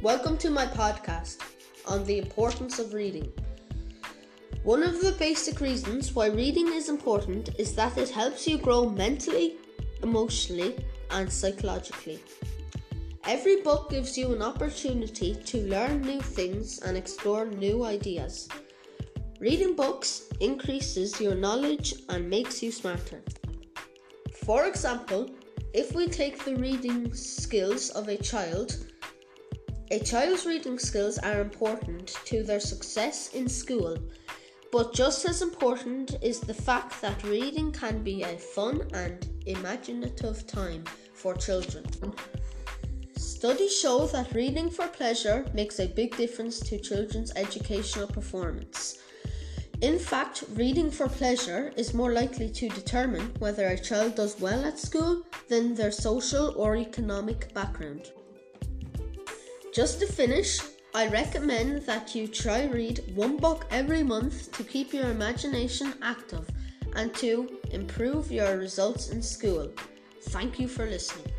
Welcome to my podcast on the importance of reading. One of the basic reasons why reading is important is that it helps you grow mentally, emotionally, and psychologically. Every book gives you an opportunity to learn new things and explore new ideas. Reading books increases your knowledge and makes you smarter. For example, if we take the reading skills of a child's reading skills are important to their success in school, but just as important is the fact that reading can be a fun and imaginative time for children. Studies show that reading for pleasure makes a big difference to children's educational performance. In fact, reading for pleasure is more likely to determine whether a child does well at school than their social or economic background. Just to finish, I recommend that you try read one book every month to keep your imagination active and to improve your results in school. Thank you for listening.